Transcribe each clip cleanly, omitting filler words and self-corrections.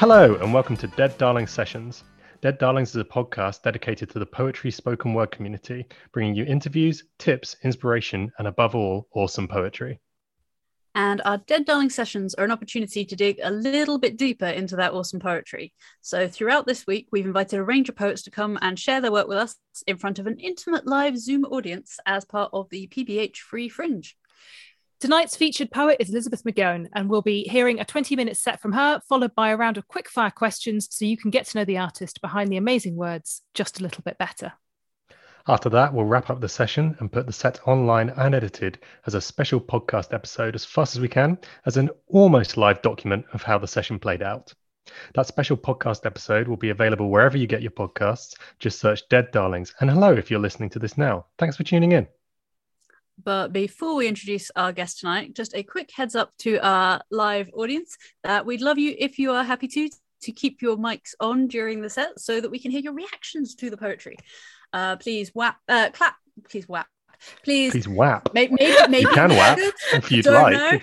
Hello and welcome to Dead Darlings Sessions. Dead Darlings is a podcast dedicated to the poetry spoken word community, bringing you interviews, tips, inspiration, and above all, awesome poetry. And our Dead Darling Sessions are an opportunity to dig a little bit deeper into that awesome poetry. So throughout this week, we've invited a range of poets to come and share their work with us in front of an intimate live Zoom audience as part of the PBH Free Fringe. Tonight's featured poet is Elizabeth McGowan, and we'll be hearing a 20-minute set from her, followed by a round of quick-fire questions so you can get to know the artist behind the amazing words just a little bit better. After that, we'll wrap up the session and put the set online and edited as a special podcast episode as fast as we can, as an almost live document of how the session played out. That special podcast episode will be available wherever you get your podcasts. Just search Dead Darlings. And hello if you're listening to this now. Thanks for tuning in. But before we introduce our guest tonight, just a quick heads up to our live audience that we'd love you, if you are happy to keep your mics on during the set so that we can hear your reactions to the poetry. Please whap. Maybe. You can whap if you'd like.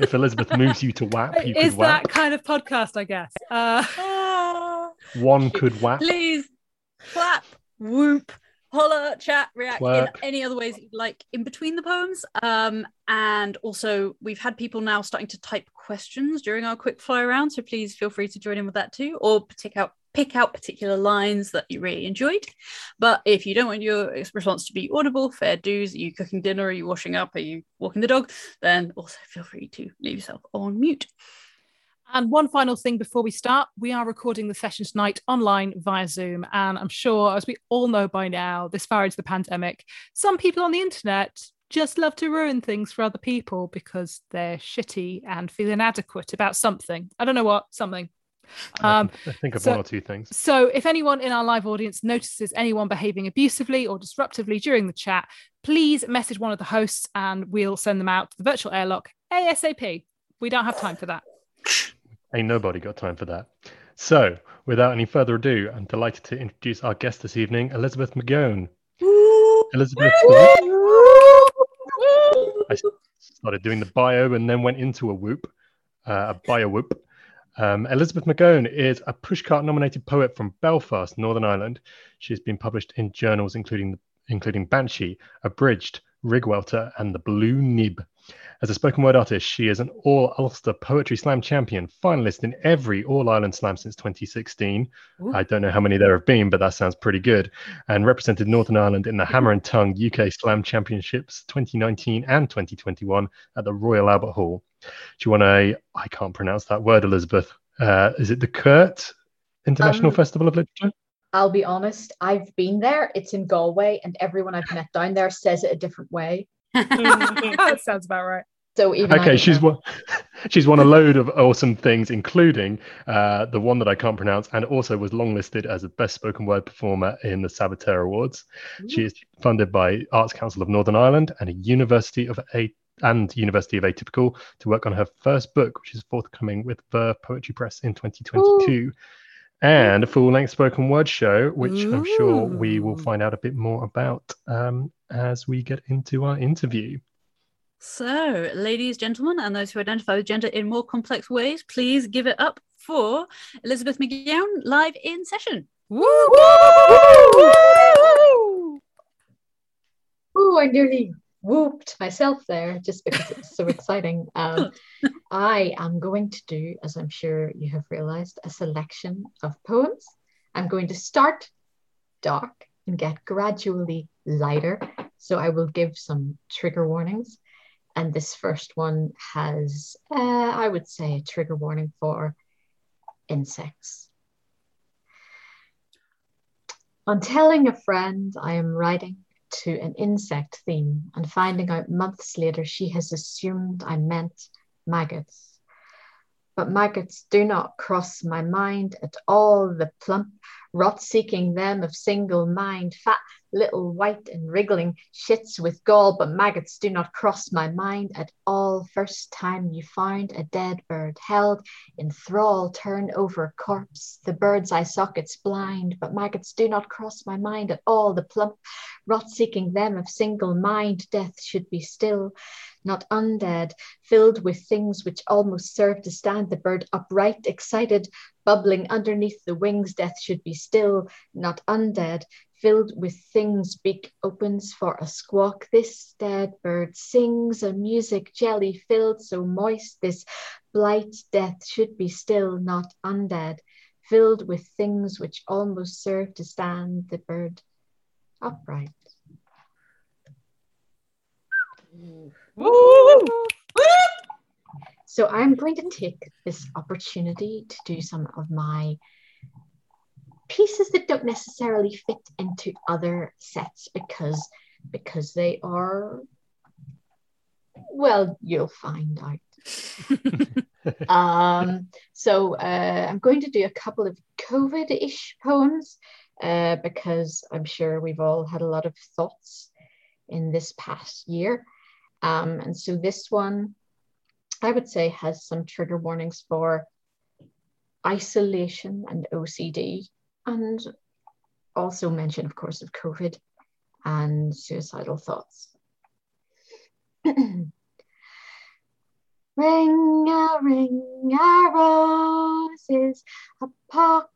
If Elizabeth moves you to whap, you can whap. Is that kind of podcast, I guess? One could whap. Please clap, whoop, holler, chat, react in any other ways that you'd like in between the poems. And also, we've had people now starting to type questions during our quick fly around, so please feel free to join in with that too, or pick out particular lines that you really enjoyed. But if you don't want your response to be audible, fair dues, are you cooking dinner, are you washing up, are you walking the dog, then also feel free to leave yourself on mute. And one final thing before we start, we are recording the session tonight online via Zoom. And I'm sure, as we all know by now, this far into the pandemic, some people on the internet just love to ruin things for other people because they're shitty and feel inadequate about something. I don't know what, something. I think of one or two things. So if anyone in our live audience notices anyone behaving abusively or disruptively during the chat, please message one of the hosts and we'll send them out to the virtual airlock ASAP. We don't have time for that. Ain't nobody got time for that. So, without any further ado, I'm delighted to introduce our guest this evening, Elizabeth McGowan. Elizabeth, I started doing the bio and then went into a bio whoop. Elizabeth McGowan is a Pushcart-nominated poet from Belfast, Northern Ireland. She's been published in journals including Banshee, Abridged, Rigwelter, and the Blue Nib. As a spoken word artist, she is an All Ulster Poetry Slam champion, finalist in every All Ireland Slam since 2016. Ooh. I don't know how many there have been, but that sounds pretty good. And represented Northern Ireland in the Hammer and Tongue UK Slam Championships 2019 and 2021 at the Royal Albert Hall. She won I can't pronounce that word, Elizabeth. Is it the Curt International Festival of Literature? I'll be honest, I've been there. It's in Galway, and everyone I've met down there says it a different way. That sounds about right. So even she's won a load of awesome things, including the one that I can't pronounce, and also was longlisted as the best spoken word performer in the Saboteur Awards. Ooh. She is funded by Arts Council of Northern Ireland and University of Atypical to work on her first book, which is forthcoming with Verve Poetry Press in 2022. Ooh. And a full-length spoken word show, which Ooh. I'm sure we will find out a bit more about as we get into our interview. So, ladies, gentlemen, and those who identify with gender in more complex ways, please give it up for Elizabeth McGowan live in session. Woo! Woo! Woo! I nearly whooped myself there just because it's so exciting. I am going to do, as I'm sure you have realized, a selection of poems. I'm going to start dark and get gradually lighter. So I will give some trigger warnings. And this first one has, I would say, a trigger warning for insects. On telling a friend I am writing to an insect theme and finding out months later she has assumed I meant maggots. But maggots do not cross my mind at all. The plump, rot-seeking them of single mind, fat, little, white and wriggling shits with gall, but maggots do not cross my mind at all. First time you found a dead bird held in thrall, turn over corpse, the bird's eye sockets blind, but maggots do not cross my mind at all. The plump, rot-seeking them of single mind, death should be still. not undead, filled with things which almost serve to stand the bird upright, excited, bubbling underneath the wings. Death should be still, not undead, filled with things. Beak opens for a squawk. This dead bird sings a music jelly filled so moist. This blight, death should be still, not undead, filled with things which almost serve to stand the bird upright. Woo! Woo! So I'm going to take this opportunity to do some of my pieces that don't necessarily fit into other sets because they are, well, you'll find out. I'm going to do a couple of COVID-ish poems because I'm sure we've all had a lot of thoughts in this past year. And so this one, I would say, has some trigger warnings for isolation and OCD, and also mention, of course, of COVID and suicidal thoughts. Ring a roses, a pocket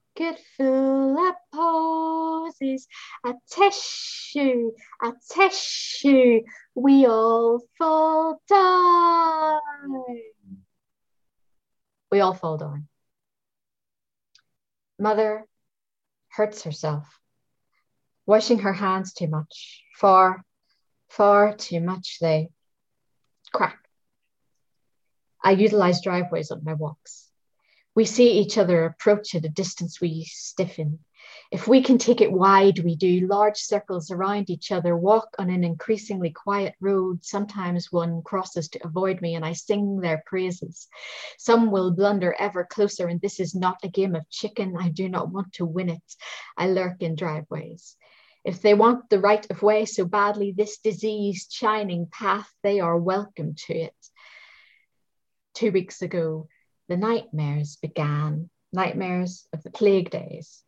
full of posies, a tissue, we all fall down. We all fall down. Mother hurts herself, washing her hands too much, far too much, they crack. I utilize driveways on my walks. We see each other approach at a distance, we stiffen. If we can take it wide, we do large circles around each other, walk on an increasingly quiet road. Sometimes one crosses to avoid me and I sing their praises. Some will blunder ever closer, and this is not a game of chicken. I do not want to win it. I lurk in driveways. If they want the right of way so badly, this diseased shining path, they are welcome to it. 2 weeks ago, the nightmares began, nightmares of the plague days.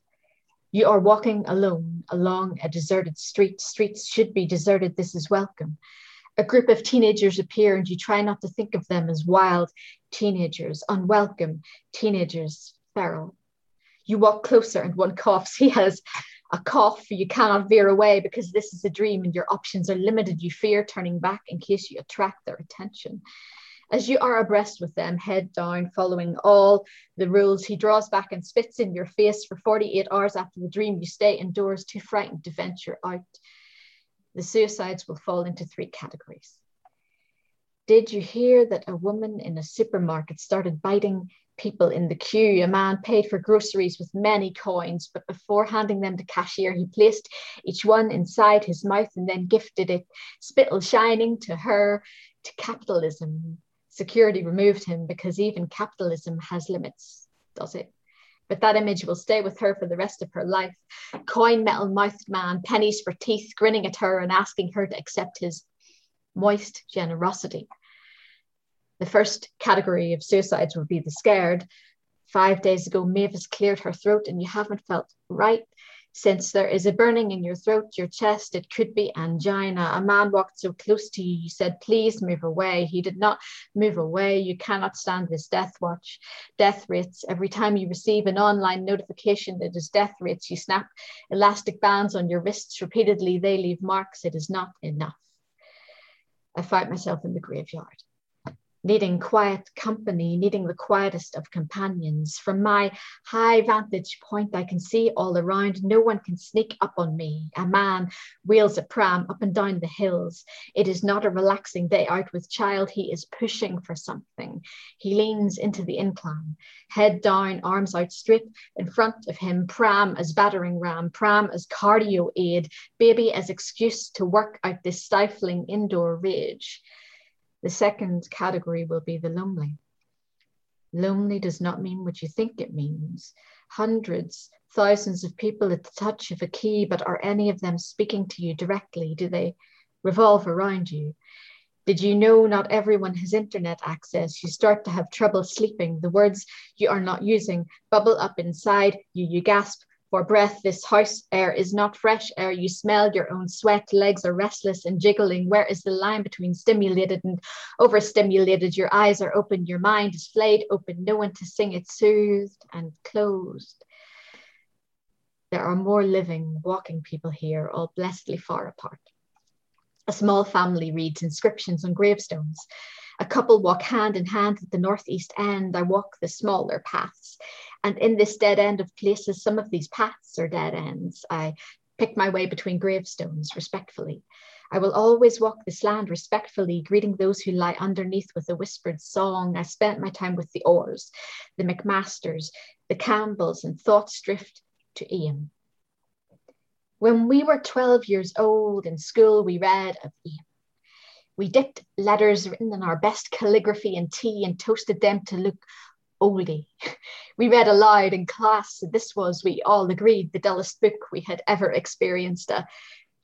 You are walking alone along a deserted street. Streets should be deserted. This is welcome. A group of teenagers appear and you try not to think of them as wild teenagers, unwelcome teenagers, feral. You walk closer and one coughs. He has a cough. You cannot veer away because this is a dream and your options are limited. You fear turning back in case you attract their attention. As you are abreast with them, head down, following all the rules, he draws back and spits in your face. For 48 hours after the dream, you stay indoors, too frightened to venture out. The suicides will fall into 3 categories. Did you hear that a woman in a supermarket started biting people in the queue? A man paid for groceries with many coins, but before handing them to cashier, he placed each one inside his mouth and then gifted it, spittle shining, to her, to capitalism. Security removed him because even capitalism has limits, does it? But that image will stay with her for the rest of her life. Coin metal-mouthed man, pennies for teeth, grinning at her and asking her to accept his moist generosity. The first category of suicides will be the scared. 5 days ago, Mavis cleared her throat and you haven't felt right since. There is a burning in your throat, your chest. It could be angina. A man walked so close to you, you said, please move away. He did not move away. You cannot stand this death watch. Death rates. Every time you receive an online notification that is death rates, you snap elastic bands on your wrists repeatedly. They leave marks. It is not enough. I find myself in the graveyard, needing quiet company, needing the quietest of companions. From my high vantage point, I can see all around. No one can sneak up on me. A man wheels a pram up and down the hills. It is not a relaxing day out with child. He is pushing for something. He leans into the incline, head down, arms out straight in front of him. Pram as battering ram, pram as cardio aid, baby as excuse to work out this stifling indoor rage. The second category will be the lonely. Lonely does not mean what you think it means. Hundreds, thousands of people at the touch of a key, but are any of them speaking to you directly? Do they revolve around you? Did you know not everyone has internet access? You start to have trouble sleeping. The words you are not using bubble up inside you. You gasp for breath, this house air is not fresh air. You smell your own sweat, legs are restless and jiggling. Where is the line between stimulated and overstimulated? Your eyes are open, your mind is flayed open. No one to sing it, soothed and closed. There are more living, walking people here, all blessedly far apart. A small family reads inscriptions on gravestones. A couple walk hand in hand at the northeast end. I walk the smaller paths. And in this dead end of places, some of these paths are dead ends. I pick my way between gravestones respectfully. I will always walk this land respectfully, greeting those who lie underneath with a whispered song. I spent my time with the Orrs, the McMasters, the Campbells, and thoughts drift to Ian. When we were 12 years old in school, we read of Ian. We dipped letters written in our best calligraphy in tea and toasted them to look oldie. We read aloud in class, and this was, we all agreed, the dullest book we had ever experienced, a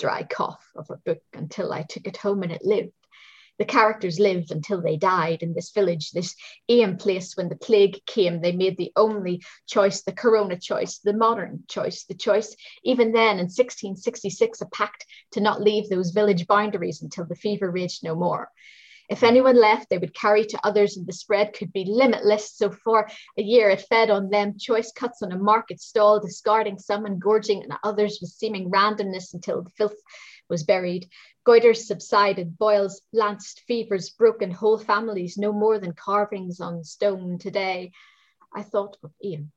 dry cough of a book until I took it home and it lived. The characters lived until they died in this village, this Ian place. When the plague came, they made the only choice, the corona choice, the modern choice, the choice, even then in 1666, a pact to not leave those village boundaries until the fever raged no more. If anyone left, they would carry to others and the spread could be limitless. So for a year, it fed on them, choice cuts on a market stall, discarding some and gorging on others with seeming randomness until the filth was buried. Goiters subsided, boils lanced, fevers broken, whole families no more than carvings on stone. Today, I thought of Ian.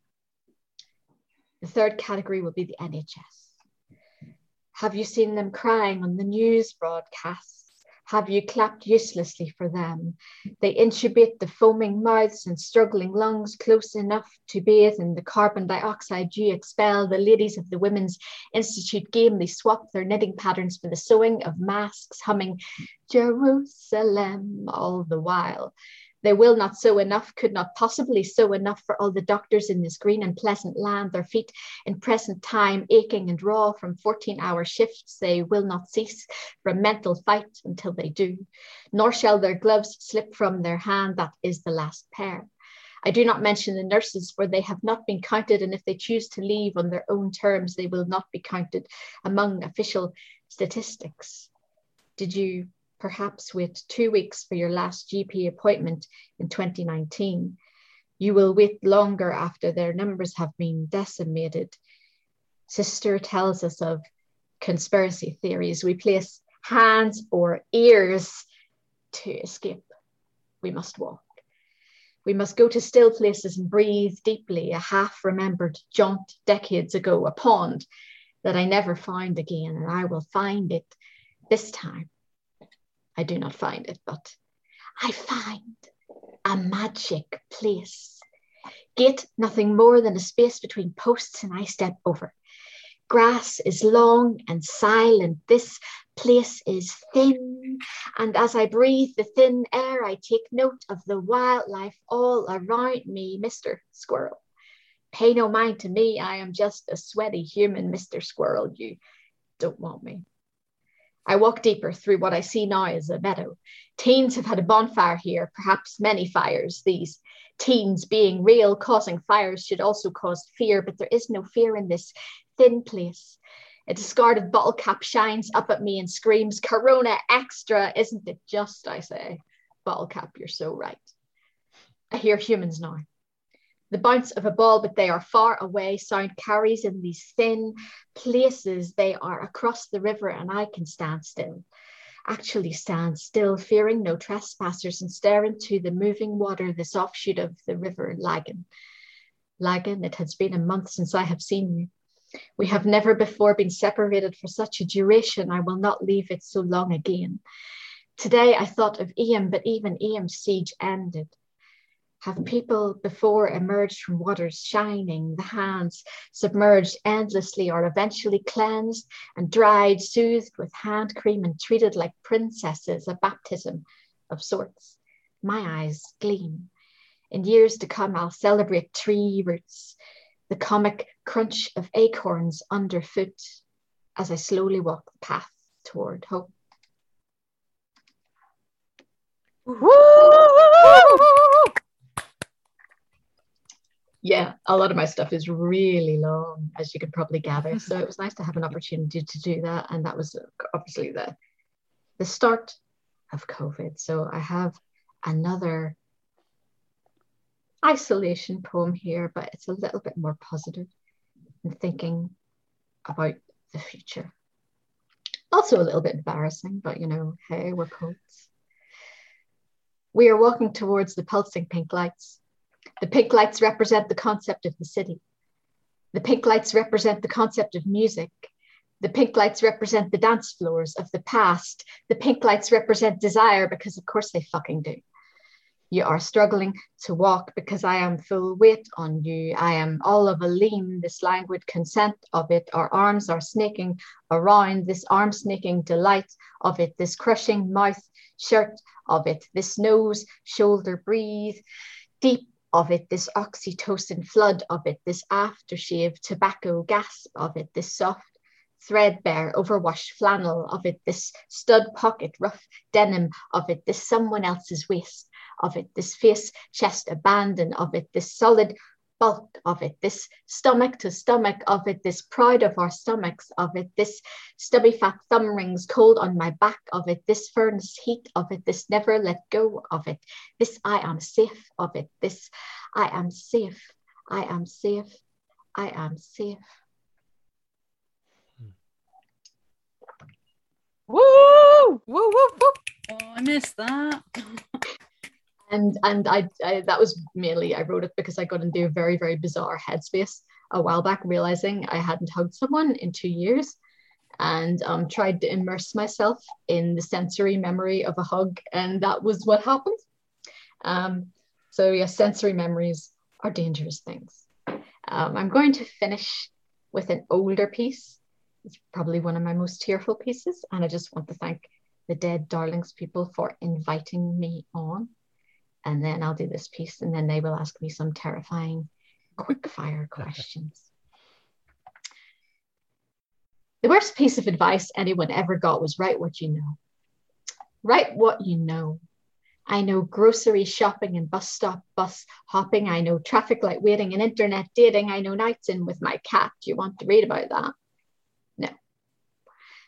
The third category will be the NHS. Have you seen them crying on the news broadcasts? Have you clapped uselessly for them? They intubate the foaming mouths and struggling lungs close enough to bathe in the carbon dioxide you expel. The ladies of the Women's Institute gamely swap their knitting patterns for the sewing of masks, humming Jerusalem all the while. They will not sew enough, could not possibly sew enough for all the doctors in this green and pleasant land, their feet in present time aching and raw from 14-hour shifts. They will not cease from mental fight until they do, nor shall their gloves slip from their hand. That is the last pair. I do not mention the nurses, for they have not been counted, and if they choose to leave on their own terms, they will not be counted among official statistics. Did you perhaps wait 2 weeks for your last GP appointment in 2019. You will wait longer after their numbers have been decimated. Sister tells us of conspiracy theories. We place hands or ears to escape. We must walk. We must go to still places and breathe deeply. A half-remembered jaunt decades ago, a pond that I never found again, and I will find it this time. I do not find it, but I find a magic place. Gate nothing more than a space between posts, and I step over. Grass is long and silent. This place is thin, and as I breathe the thin air, I take note of the wildlife all around me. Mr. Squirrel, pay no mind to me. I am just a sweaty human. Mr. Squirrel, you don't want me. I walk deeper through what I see now as a meadow. Teens have had a bonfire here, perhaps many fires. These teens being real, causing fires should also cause fear, but there is no fear in this thin place. A discarded bottle cap shines up at me and screams, Corona extra, isn't it just, I say. Bottle cap, you're so right. I hear humans now. The bounce of a ball, but they are far away. Sound carries in these thin places. They are across the river, and I can stand still. Actually stand still, fearing no trespassers, and stare into the moving water, this offshoot of the river Lagan. Lagan, it has been a month since I have seen you. We have never before been separated for such a duration. I will not leave it so long again. Today I thought of Ian, but even Ian's siege ended. Have people before emerged from waters shining, the hands submerged endlessly are eventually cleansed and dried, soothed with hand cream and treated like princesses, a baptism of sorts. My eyes gleam. In years to come, I'll celebrate tree roots, the comic crunch of acorns underfoot as I slowly walk the path toward home. Woo! Yeah, a lot of my stuff is really long, as you could probably gather. So it was nice to have an opportunity to do that. And that was obviously the start of COVID. So I have another isolation poem here, but it's a little bit more positive and thinking about the future. Also a little bit embarrassing, but you know, hey, we're poets. We are walking towards the pulsing pink lights. The pink lights represent the concept of the city. The pink lights represent the concept of music. The pink lights represent the dance floors of the past. The pink lights represent desire, because of course they fucking do. You are struggling to walk because I am full weight on you. I am all of a lean, this languid consent of it. Our arms are snaking around, this arm-snaking delight of it. This crushing mouth shirt of it. This nose, shoulder, breathe deep of it, this oxytocin flood of it, this aftershave, tobacco gasp of it, this soft, threadbare, overwashed flannel of it, this stud pocket, rough denim of it, this someone else's waist of it, this face, chest, abandon of it, this solid bulk of it, this stomach to stomach of it, this pride of our stomachs of it, this stubby fat thumb rings cold on my back of it, this furnace heat of it, this never let go of it, this I am safe of it, this I am safe, I am safe, I am safe. Woo! Woo! Woo! Woo! Oh, I missed that. And I that was mainly, I wrote it because I got into a very, very bizarre headspace a while back, realizing I hadn't hugged someone in 2 years, and tried to immerse myself in the sensory memory of a hug, and that was what happened. So yeah, sensory memories are dangerous things. I'm going to finish with an older piece. It's probably one of my most tearful pieces, and I just want to thank the Dead Darlings people for inviting me on. And then I'll do this piece, and then they will ask me some terrifying quick-fire questions. The worst piece of advice anyone ever got was write what you know. Write what you know. I know grocery shopping and bus stop bus hopping. I know traffic light waiting and internet dating. I know nights in with my cat. Do you want to read about that? No.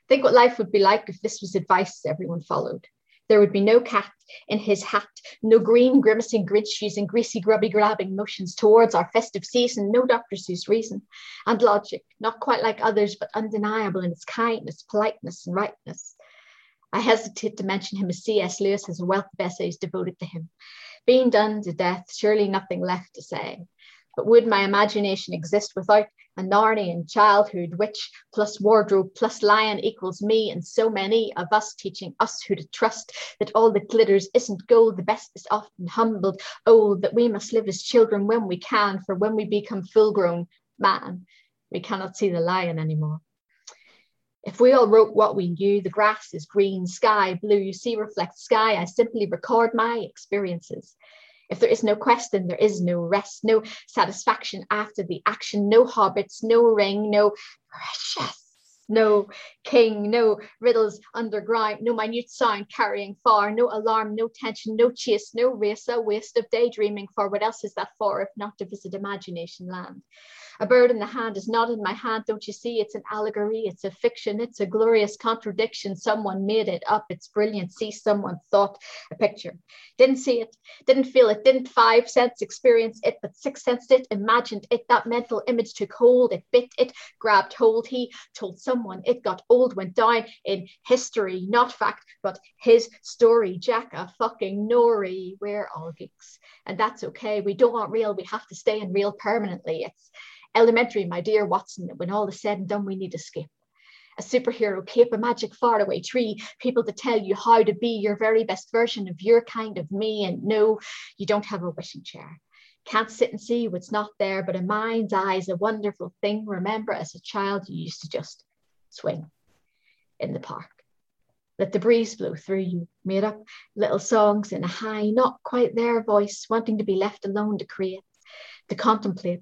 Think what life would be like if this was advice everyone followed. There would be no cat in his hat, no green grimacing grinch using greasy grubby grabbing motions towards our festive season, no Dr. Seuss reason and logic, not quite like others, but undeniable in its kindness, politeness and rightness. I hesitate to mention him as C.S. Lewis has a wealth of essays devoted to him. Being done to death, surely nothing left to say. But would my imagination exist without a Narnian childhood, witch plus wardrobe plus lion equals me, and so many of us teaching us who to trust, that all that glitters isn't gold, the best is often humbled. Oh, that we must live as children when we can, for when we become full-grown man, we cannot see the lion anymore. If we all wrote what we knew, the grass is green, sky blue, sea reflects sky, I simply record my experiences. If there is no question, there is no rest, no satisfaction after the action, no hobbits, no ring, no precious, no king, no riddles underground, no minute sound carrying far, no alarm, no tension, no chase, no race, a waste of daydreaming, for what else is that for if not to visit imagination land? A bird in the hand is not in my hand, don't you see? It's an allegory, it's a fiction, it's a glorious contradiction. Someone made it up, it's brilliant. See, someone thought a picture. Didn't see it, didn't feel it, didn't 5 cents experience it, but 6 cents it, imagined it. That mental image took hold, it bit it, grabbed hold. He told someone it got old, went down in history, not fact, but his story. Jack a fucking nori, we're all geeks. And that's okay, we don't want real, we have to stay in real permanently. It's elementary, my dear Watson, when all is said and done, we need escape. A superhero cape, a magic faraway tree, people to tell you how to be your very best version of your kind of me. And no, you don't have a wishing chair. Can't sit and see what's not there, but a mind's eye is a wonderful thing. Remember, as a child, you used to just swing in the park. Let the breeze blow through you, made up little songs in a high, not quite there voice, wanting to be left alone to create. to contemplate.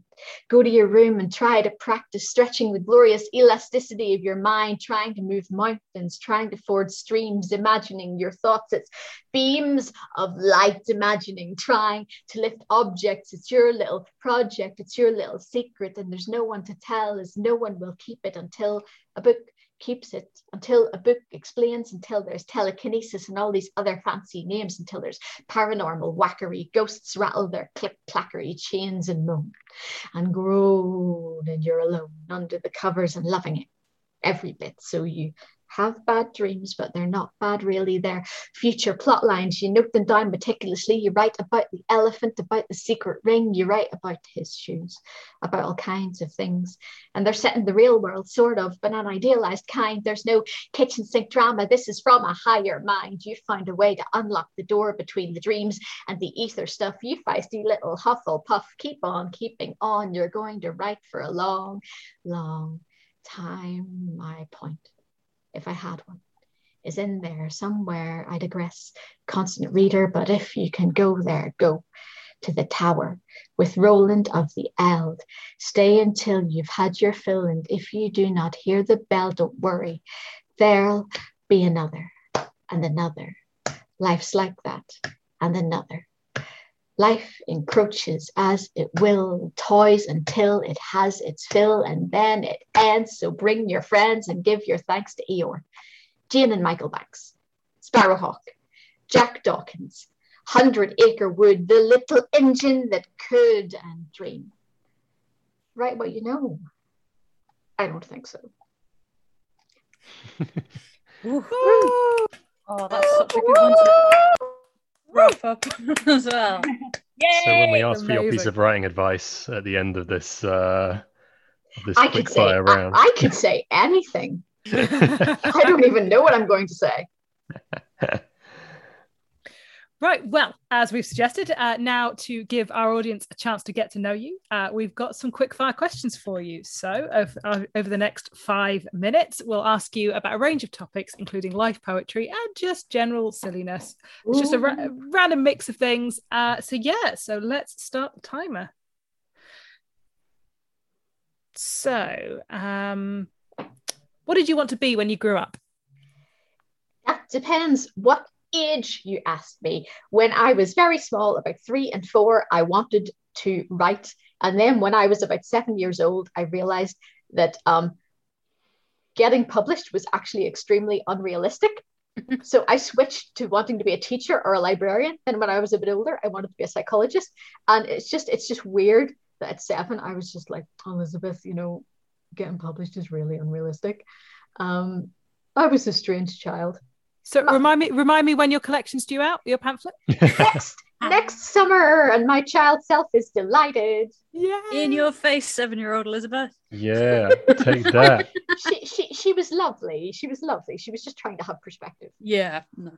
Go to your room and try to practice stretching the glorious elasticity of your mind, trying to move mountains, trying to ford streams, imagining your thoughts as beams of light, imagining, trying to lift objects. It's your little project, it's your little secret, and there's no one to tell, as no one will keep it until a book keeps it, until a book explains, until there's telekinesis and all these other fancy names, until there's paranormal whackery, ghosts rattle their click clackery, chains and moan and groan, and you're alone under the covers and loving it every bit. So you have bad dreams, but they're not bad really. They're future plot lines. You note them down meticulously. You write about the elephant, about the secret ring. You write about his shoes, about all kinds of things. And they're set in the real world, sort of, but an idealized kind. There's no kitchen sink drama. This is from a higher mind. You found a way to unlock the door between the dreams and the ether stuff. You feisty little Hufflepuff. Keep on keeping on. You're going to write for a long, long time. My point, if I had one, is in there somewhere. I digress, constant reader, but if you can go there, go to the tower with Roland of the Eld. Stay until you've had your fill, and if you do not hear the bell, don't worry. There'll be another and another. Life's like that, and another. Life encroaches as it will, toys until it has its fill, and then it ends. So bring your friends and give your thanks to Eeyore, Jane and Michael Banks, Sparrowhawk, Jack Dawkins, 100 Acre Wood, the little engine that could, and dream. Write what you know. I don't think so. Oh, that's such a good one to wrap up as well. Yay! So when we ask for your piece of writing advice at the end of this this quick fire round, I could say anything. I don't even know what I'm going to say. Right, well, as we've suggested, now to give our audience a chance to get to know you, we've got some quick fire questions for you. So over the next 5 minutes, we'll ask you about a range of topics, including life poetry and just general silliness. It's just a random mix of things. So let's start the timer. So what did you want to be when you grew up? That depends what age you asked me. When I was very small, about 3 and 4, I wanted to write, and then when I was about 7 years old, I realized that getting published was actually extremely unrealistic. So I switched to wanting to be a teacher or a librarian, and when I was a bit older, I wanted to be a psychologist. And it's just weird that at 7 I was just like, Elizabeth, you know, getting published is really unrealistic. I was a strange child. So remind me when your collection's due out, your pamphlet? next summer, and my child self is delighted. Yeah, in your face, 7-year-old Elizabeth. Yeah, take that. She was lovely. She was lovely. She was just trying to have perspective. Yeah, no.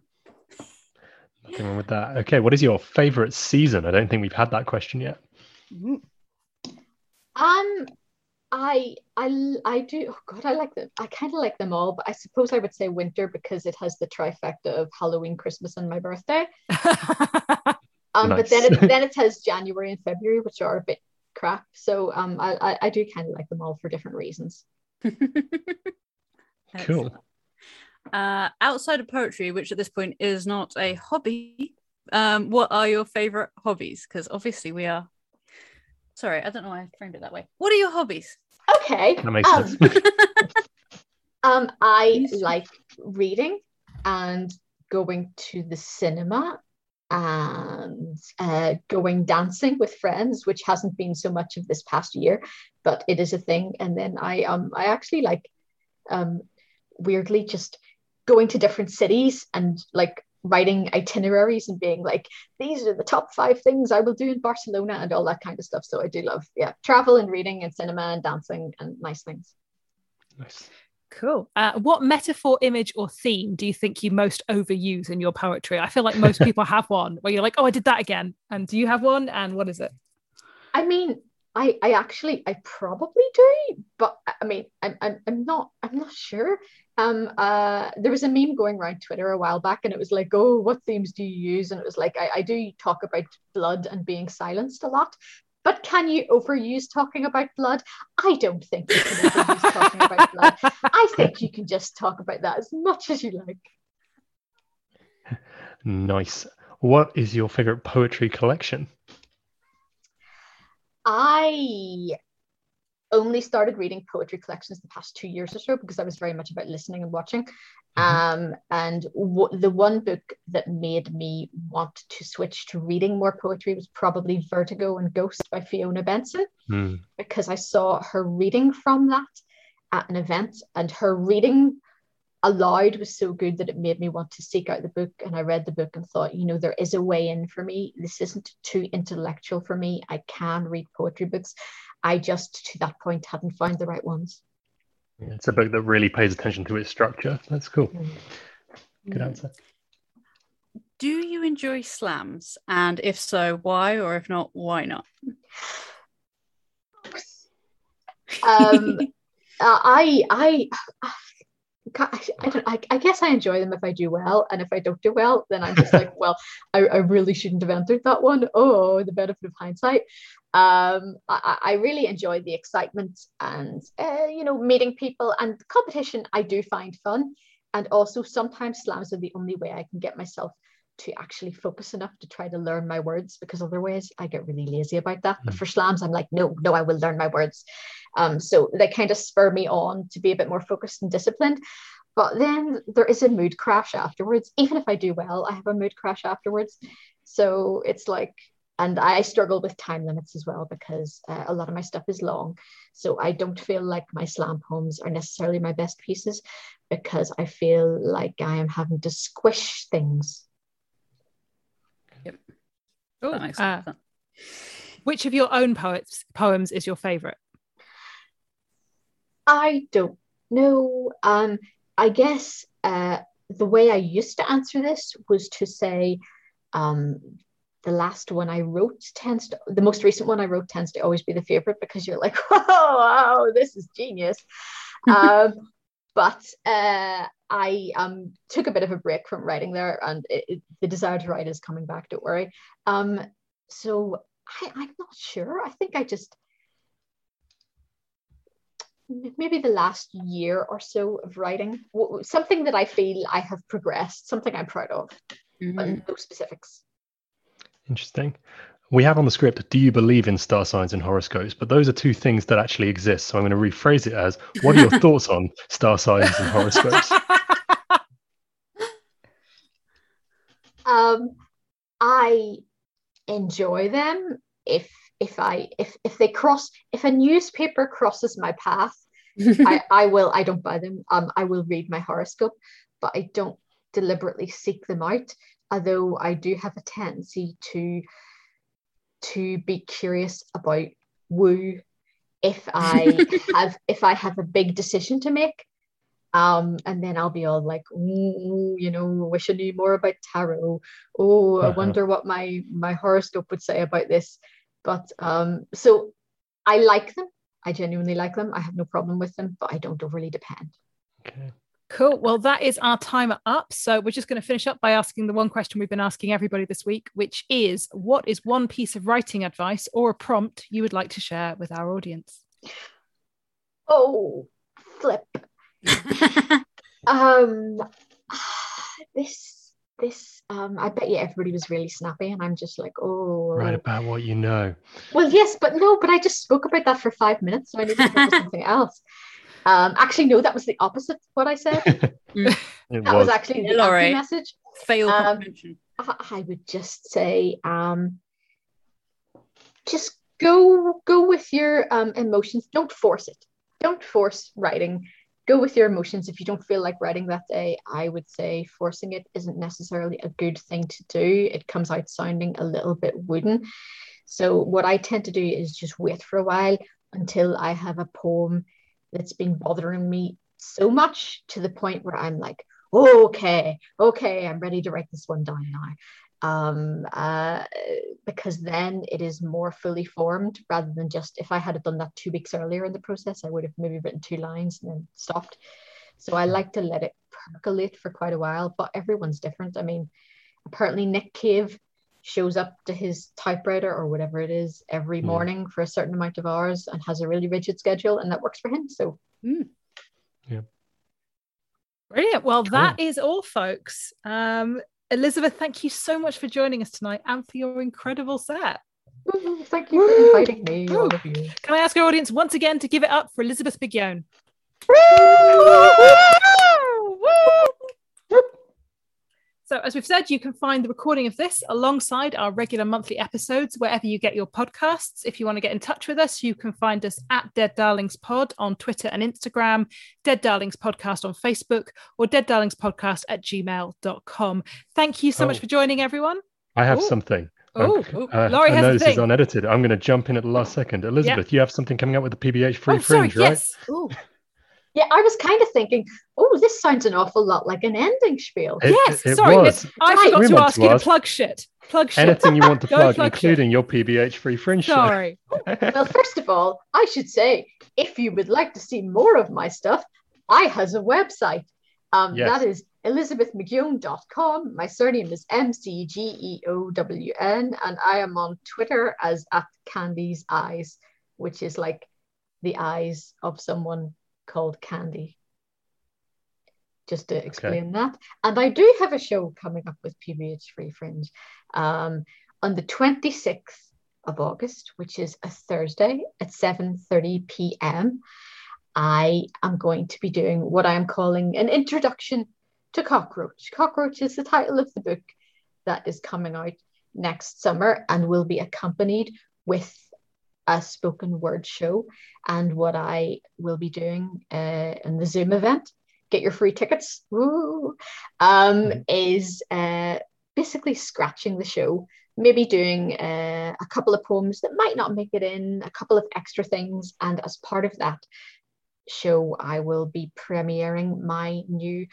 Nothing wrong with that. Okay, what is your favourite season? I don't think we've had that question yet. I do. Oh God, I like them. I kind of like them all, but I suppose I would say winter, because it has the trifecta of Halloween, Christmas, and my birthday. Nice. But then it has January and February, which are a bit crap. So I do kind of like them all for different reasons. Cool. Outside of poetry, which at this point is not a hobby, what are your favourite hobbies? Because obviously we are. Sorry, I don't know why I framed it that way. What are your hobbies? Okay. That makes sense. I like reading and going to the cinema and going dancing with friends, which hasn't been so much of this past year, but it is a thing. And then I actually like weirdly just going to different cities and like writing itineraries and being like, these are the top 5 things I will do in Barcelona and all that kind of stuff. So I do love, travel and reading and cinema and dancing and nice things. Nice. Cool. What metaphor, image or theme do you think you most overuse in your poetry? I feel like most people have one where you're like, oh, I did that again. And do you have one? And what is it? I mean, I probably do, but I mean, I'm not sure. There was a meme going around Twitter a while back, and it was like, oh, what themes do you use? And it was like, I do talk about blood and being silenced a lot, But can you overuse talking about blood? I don't think you can overuse talking about blood. I think you can just talk about that as much as you like. Nice. What is your favourite poetry collection? I only started reading poetry collections the past 2 years or so because I was very much about listening and watching. And the one book that made me want to switch to reading more poetry was probably Vertigo and Ghost by Fiona Benson, because I saw her reading from that at an event, and her reading aloud was so good that it made me want to seek out the book. And I read the book and thought, you know, there is a way in for me. This isn't too intellectual for me. I can read poetry books. I just, to that point, hadn't found the right ones. Yeah, it's a book that really pays attention to its structure. That's cool. Good answer. Do you enjoy slams? And if so, why? Or if not, why not? I guess I enjoy them if I do well, and if I don't do well, then I'm just like, well, I really shouldn't have entered that one. Oh, the benefit of hindsight. I really enjoy the excitement and, meeting people, and competition I do find fun. And also sometimes slams are the only way I can get myself to actually focus enough to try to learn my words, because otherwise I get really lazy about that. But for slams, I'm like, no, I will learn my words. So they kind of spur me on to be a bit more focused and disciplined. But then there is a mood crash afterwards. Even if I do well, I have a mood crash afterwards. So it's like, and I struggle with time limits as well, because a lot of my stuff is long. So I don't feel like my slam poems are necessarily my best pieces, because I feel like I am having to squish things. Yep. Oh, that makes sense. Which of your own poems is your favourite? I don't know. I guess the way I used to answer this was to say the last one I wrote the most recent one I wrote tends to always be the favourite, because you're like, wow, this is genius. But I took a bit of a break from writing there, and the desire to write is coming back, don't worry. So I'm not sure. I think I just... maybe the last year or so of writing, something that I feel I have progressed, something I'm proud of, but no specifics. Interesting. We have on the script, do you believe in star signs and horoscopes? But those are two things that actually exist. So I'm going to rephrase it as, what are your thoughts on star signs and horoscopes? I enjoy them if a newspaper crosses my path, I don't buy them. I will read my horoscope, but I don't deliberately seek them out. Although I do have a tendency to be curious about woo if I have a big decision to make. And then I'll be all like, wish I knew more about tarot. Oh, I wonder what my horoscope would say about this. But so I like them. I genuinely like them. I have no problem with them, but I don't overly depend. Okay. Cool. Well, that is our timer up. So we're just going to finish up by asking the one question we've been asking everybody this week, which is, what is one piece of writing advice or a prompt you would like to share with our audience? Oh, flip. This I bet you everybody was really snappy, and I'm just like, oh, write about what you know. Well, yes, but no, but I just spoke about that for 5 minutes, so I need to think of something else. Actually, no, that was the opposite of what I said. That was actually the right message. Failed comprehension. I would just say, just go with your emotions. Don't force it. Don't force writing. Go with your emotions. If you don't feel like writing that day, I would say forcing it isn't necessarily a good thing to do. It comes out sounding a little bit wooden. So what I tend to do is just wait for a while until I have a poem that's been bothering me so much to the point where I'm like, oh, okay, I'm ready to write this one down now. Because then it is more fully formed, rather than just, if I had done that 2 weeks earlier in the process, I would have maybe written 2 lines and then stopped. So I like to let it percolate for quite a while, but everyone's different. I mean, apparently Nick Cave shows up to his typewriter or whatever it is every morning for a certain amount of hours and has a really rigid schedule, and that works for him. So yeah, brilliant. Well, that is all, folks. Elizabeth, thank you so much for joining us tonight and for your incredible set. Thank you for inviting me, all of you. Can I ask our audience once again to give it up for Elizabeth McGowan? So, as we've said, you can find the recording of this alongside our regular monthly episodes wherever you get your podcasts. If you want to get in touch with us, you can find us at Dead Darlings Pod on Twitter and Instagram, Dead Darlings Podcast on Facebook, or deaddarlingspodcast@gmail.com. Thank you so much for joining, everyone. I have something. Laurie has this is unedited. I'm going to jump in at the last second. Elizabeth, you have something coming up with the PBH Free Fringe, sorry, right? Yes. Yeah, I was kind of thinking, this sounds an awful lot like an ending spiel. I forgot to ask you to plug shit. Plug shit. Anything you want to plug, including your PBH Free Fringe show. Well, first of all, I should say, if you would like to see more of my stuff, I has a website. That is elizabethmcgeown.com. My surname is McGeown, and I am on Twitter as @CandiesEyes, which is like the eyes of someone called Candy, just to explain that. And I do have a show coming up with PBH Free Fringe on the 26th of August, which is a Thursday at 7:30 p.m. I am going to be doing what I am calling an introduction to Cockroach. Cockroach is the title of the book that is coming out next summer and will be accompanied with a spoken word show. And what I will be doing in the Zoom event, get your free tickets, is basically scratching the show, maybe doing a couple of poems that might not make it in, a couple of extra things. And as part of that show, I will be premiering my new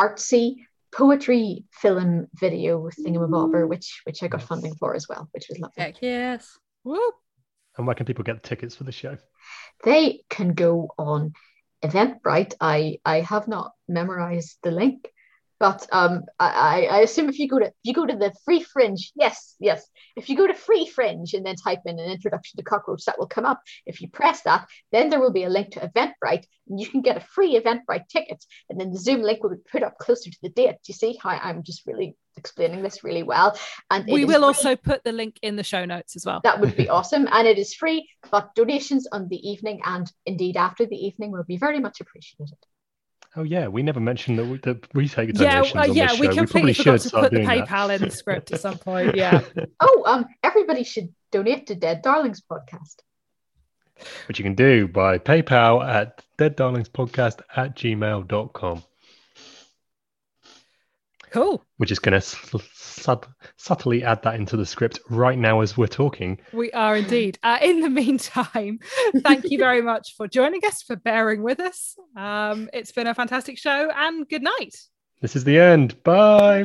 artsy poetry film video thingamabobber, which I got funding for as well, which was lovely. Heck yes. Woo. And where can people get the tickets for the show? They can go on Eventbrite. I have not memorized the link, but I assume if you go to the Free Fringe, yes. If you go to Free Fringe and then type in an introduction to Cockroach, that will come up. If you press that, then there will be a link to Eventbrite, and you can get a free Eventbrite ticket. And then the Zoom link will be put up closer to the date. Do you see how I'm just really explaining this really well? And we will also put the link in the show notes as well. That would be awesome. And it is free, but donations on the evening and indeed after the evening will be very much appreciated. Oh yeah, we never mentioned that we take donations on this show. We completely forgot to put the PayPal in the script at some point. Yeah. Everybody should donate to Dead Darlings Podcast, which you can do by PayPal at deaddarlingspodcast@gmail.com. Cool. We're just going to subtly add that into the script right now as we're talking. We are indeed. In the meantime, thank you very much for joining us, for bearing with us. It's been a fantastic show, and good night. This is the end. Bye.